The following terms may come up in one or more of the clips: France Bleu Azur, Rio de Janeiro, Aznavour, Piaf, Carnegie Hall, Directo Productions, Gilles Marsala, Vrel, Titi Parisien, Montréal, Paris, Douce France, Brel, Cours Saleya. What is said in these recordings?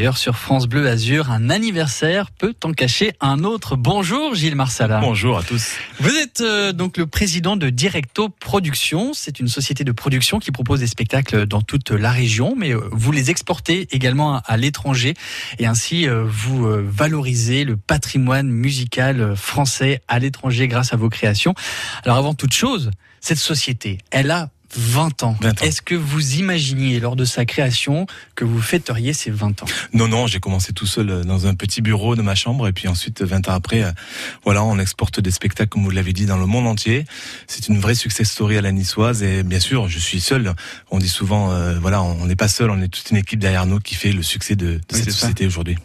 D'ailleurs, sur France Bleu Azur, un anniversaire peut en cacher un autre. Bonjour Gilles Marsala. Bonjour à tous. Vous êtes donc le président de Directo Productions. C'est une société de production qui propose des spectacles dans toute la région, mais vous les exportez également à l'étranger. Et ainsi, vous valorisez le patrimoine musical français à l'étranger grâce à vos créations. Alors avant toute chose, cette société, elle a 20 ans. 20 ans. Est-ce que vous imaginiez lors de sa création que vous fêteriez ces 20 ans? Non, j'ai commencé tout seul dans un petit bureau de ma chambre et puis ensuite 20 ans après, voilà, on exporte des spectacles comme vous l'avez dit dans le monde entier. C'est une vraie success story à la niçoise et bien sûr, je suis seul. On dit souvent, voilà, on n'est pas seul, on est toute une équipe derrière nous qui fait le succès de cette société aujourd'hui.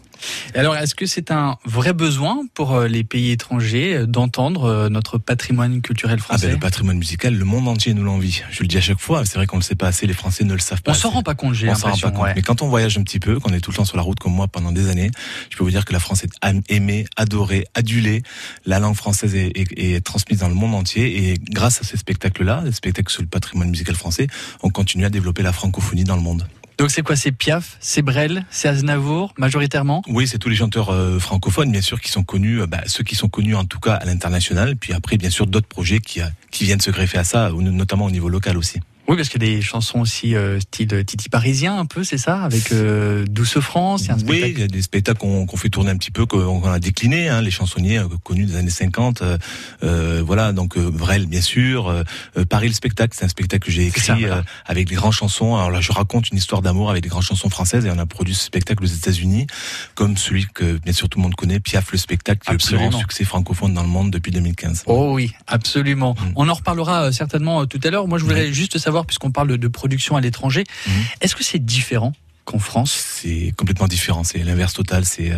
Alors, est-ce que c'est un vrai besoin pour les pays étrangers d'entendre notre patrimoine culturel français ? Le patrimoine musical, le monde entier nous l'envie. Je le dis à chaque fois, c'est vrai qu'on ne le sait pas assez, les Français ne le savent pas. On s'en rend pas compte, j'ai l'impression. On s'en rend pas compte. Ouais. Mais quand on voyage un petit peu, qu'on est tout le temps sur la route comme moi pendant des années, je peux vous dire que la France est aimée, adorée, adulée. La langue française est transmise dans le monde entier et grâce à ces spectacles-là, les spectacles sur le patrimoine musical français, on continue à développer la francophonie dans le monde. Donc c'est quoi? C'est Piaf, c'est Brel, c'est Aznavour, majoritairement? Oui, c'est tous les chanteurs francophones, bien sûr, qui sont connus, ceux qui sont connus en tout cas à l'international, puis après, bien sûr, d'autres projets qui viennent se greffer à ça, notamment au niveau local aussi. Oui, parce qu'il y a des chansons aussi style Titi Parisien, un peu, c'est ça, avec Douce France. Oui, il y a des spectacles qu'on fait tourner un petit peu, qu'on a décliné, hein, les chansonniers connus des années 50. Voilà, donc Vrel, bien sûr. Paris, le spectacle, c'est un spectacle que j'ai écrit ça, voilà. Avec des grandes chansons. Alors là, je raconte une histoire d'amour avec des grandes chansons françaises et on a produit ce spectacle aux États-Unis, comme celui que bien sûr tout le monde connaît, Piaf, le spectacle, qui est le plus grand succès francophone dans le monde depuis 2015. Oh oui, absolument. On en reparlera certainement tout à l'heure. Moi, je voudrais juste savoir, puisqu'on parle de production à l'étranger, est-ce que c'est différent qu'en France? C'est complètement différent, c'est l'inverse total, c'est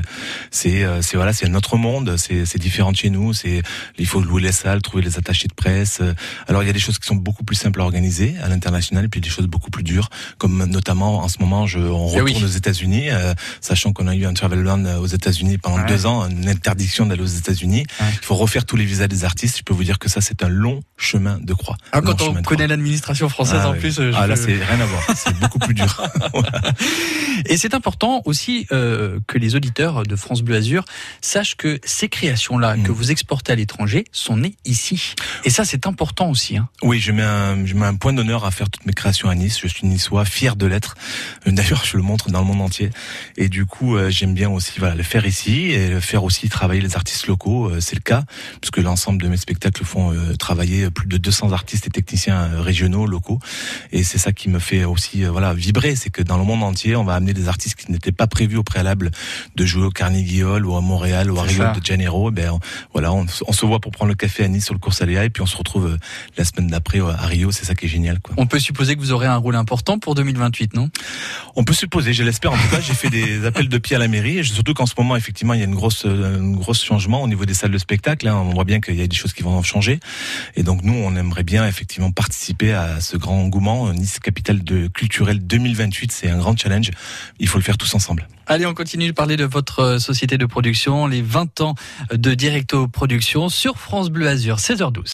voilà, c'est notre monde, c'est différent de chez nous, il faut louer les salles, trouver les attachés de presse. Alors il y a des choses qui sont beaucoup plus simples à organiser à l'international et puis des choses beaucoup plus dures, comme notamment en ce moment on retourne aux États-Unis, sachant qu'on a eu un travel ban aux États-Unis pendant 2 ans, une interdiction d'aller aux États-Unis. Il faut refaire tous les visas des artistes, je peux vous dire que ça c'est un long chemin de croix. Quand on connaît l'administration française en plus, là c'est rien à voir, c'est beaucoup plus dur. Et c'est important aussi que les auditeurs de France Bleu Azur sachent que ces créations-là que vous exportez à l'étranger sont nées ici. Et ça, c'est important aussi. Hein. Oui, je mets un point d'honneur à faire toutes mes créations à Nice. Je suis niçois, fier de l'être. D'ailleurs, je le montre dans le monde entier. Et du coup, j'aime bien aussi le faire ici et le faire aussi travailler les artistes locaux. C'est le cas, puisque l'ensemble de mes spectacles font travailler plus de 200 artistes et techniciens régionaux, locaux. Et c'est ça qui me fait aussi vibrer. C'est que dans le monde entier, on va amener des artistes qui n'étaient pas prévus au préalable de jouer au Carnegie Hall ou à Montréal ou à Rio de Janeiro. On se voit pour prendre le café à Nice sur le Cours Saleya et puis on se retrouve la semaine d'après à Rio. C'est ça qui est génial, quoi. On peut supposer que vous aurez un rôle important pour 2028, non? On peut supposer, je l'espère en tout cas. J'ai fait des appels de pied à la mairie, et surtout qu'en ce moment effectivement il y a une grosse changement au niveau des salles de spectacle. On voit bien qu'il y a des choses qui vont changer et donc nous on aimerait bien effectivement participer à ce grand engouement. Nice capitale culturelle 2028, c'est un grand challenge, il faut le faire tous ensemble. Allez, on continue de parler de votre société de production, les 20 ans de Directo Productions sur France Bleu Azur, 16h12.